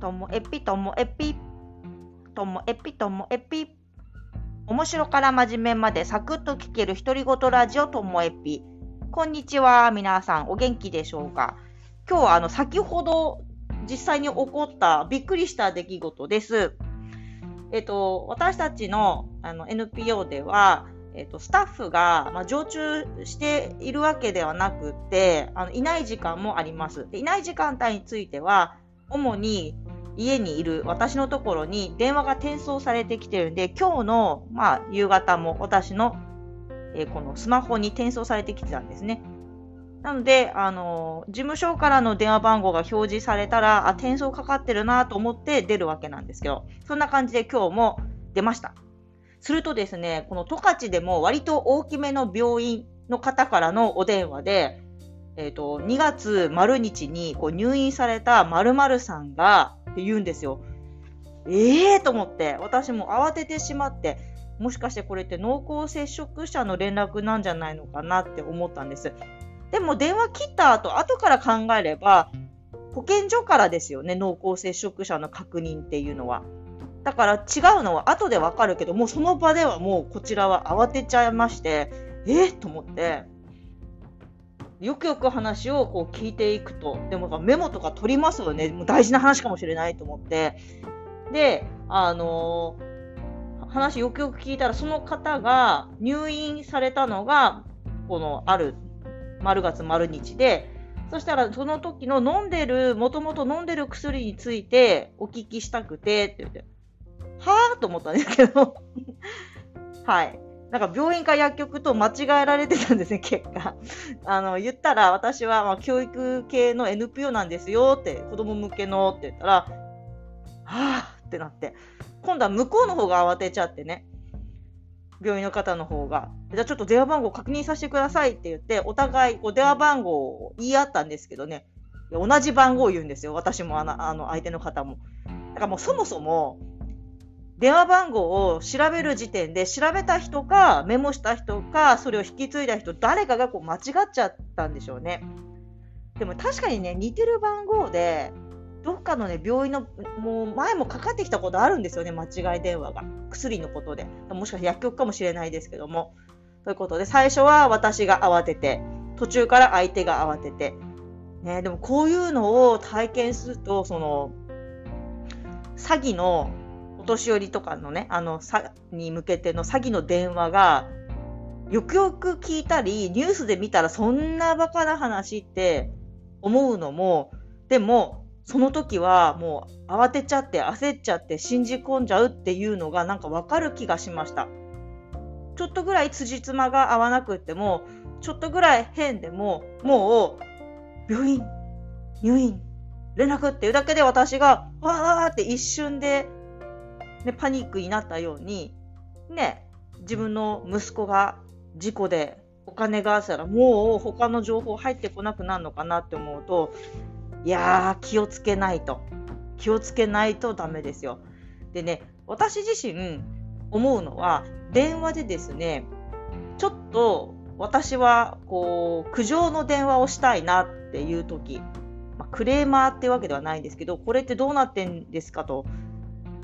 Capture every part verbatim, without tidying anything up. ともえぴともえぴともえぴともえぴ面白から真面目までサクッと聞ける独り言ラジオともえぴ。こんにちは、皆さんお元気でしょうか。今日はあの先ほど実際に起こったびっくりした出来事です。えっと私たちのあの エヌピーオー ではえっと、スタッフが、まあ、常駐しているわけではなくて、あのいない時間もあります。で、いない時間帯については、主に家にいる私のところに電話が転送されてきてるんで、今日の、まあ、夕方も私の、えー、このスマホに転送されてきてたんですね。なので、あのー、事務所からの電話番号が表示されたら、あ、転送かかってるなと思って出るわけなんですけど、そんな感じで今日も出ました。するとですね、この十勝でも割と大きめの病院の方からのお電話で、えっと、にがつ丸日にこう入院された〇〇さんがって言うんですよ。えーと思って、私も慌ててしまって、もしかしてこれって濃厚接触者の連絡なんじゃないのかなって思ったんです。でも電話切った後、後から考えれば、保健所からですよね、濃厚接触者の確認っていうのは。だから違うのは後でわかるけど、もうその場ではもうこちらは慌てちゃいまして、えー、と思って、よくよく話をこう聞いていくと、でもメモとか取りますよね。もう大事な話かもしれないと思って。で、あのー、話よくよく聞いたら、その方が入院されたのが、このある、丸月丸日で、そしたらその時の飲んでる、もともと飲んでる薬についてお聞きしたくて、って言って。はぁと思ったんですけど。はい。なんか病院か薬局と間違えられてたんですね、結果。あの、言ったら私はまあ教育系の エヌピーオー なんですよって、子供向けのって言ったら、はぁってなって。今度は向こうの方が慌てちゃってね。病院の方の方が。じゃあちょっと電話番号確認させてくださいって言って、お互いこう電話番号を言い合ったんですけどね。同じ番号を言うんですよ。私もあの、あの相手の方も。だからもうそもそも、電話番号を調べる時点で、調べた人かメモした人かそれを引き継いだ人、誰かがこう間違っちゃったんでしょうね。でも確かにね、似てる番号でどっかのね病院のもう前もかかってきたことあるんですよね、間違い電話が、薬のことで。もしかして薬局かもしれないですけども、ということで最初は私が慌てて、途中から相手が慌ててね。でもこういうのを体験すると、その詐欺のお年寄りとかのね、あのさに向けての詐欺の電話がよくよく聞いたりニュースで見たら、そんなバカな話って思うのも、でもその時はもう慌てちゃって焦っちゃって信じ込んじゃうっていうのがなんか分かる気がしました。ちょっとぐらい辻褄が合わなくっても、ちょっとぐらい変でも、もう病院入院連絡っていうだけで、私がわーって一瞬でね、パニックになったように、ね、自分の息子が事故でお金があったら、もう他の情報入ってこなくなるのかなって思うと、いやー、気をつけないと。気をつけないとダメですよ。でね、私自身思うのは、電話でですね、ちょっと私はこう苦情の電話をしたいなっていう時、まあ、クレーマーってわけではないんですけど、これってどうなってんですかと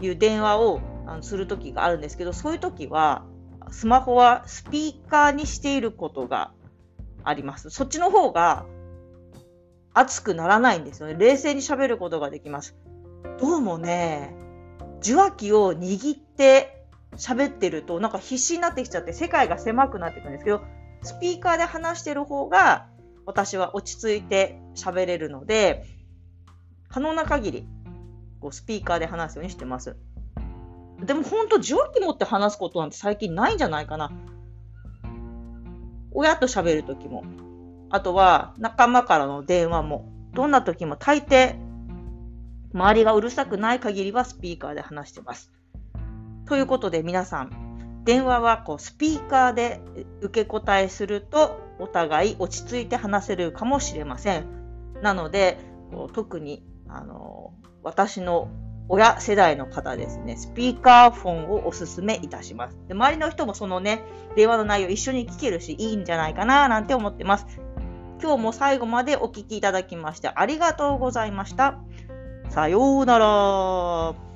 いう電話をする時があるんですけど、そういう時はスマホはスピーカーにしていることがあります。そっちの方が熱くならないんですよね。冷静に喋ることができます。どうもね、受話器を握って喋ってるとなんか必死になってきちゃって、世界が狭くなってくるんですけど、スピーカーで話してる方が私は落ち着いて喋れるので、可能な限りスピーカーで話すようにしてます。でも本当、受話器持って話すことなんて最近ないんじゃないかな。親と喋るときも、あとは仲間からの電話も、どんなときも大抵周りがうるさくない限りはスピーカーで話してます。ということで皆さん、電話はこうスピーカーで受け答えするとお互い落ち着いて話せるかもしれません。なので特にあの私の親世代の方ですね、スピーカーフォンをおすすめいたします。で、周りの人もそのね、電話の内容一緒に聞けるし、いいんじゃないかななんて思ってます。今日も最後までお聞きいただきましてありがとうございました。さようなら。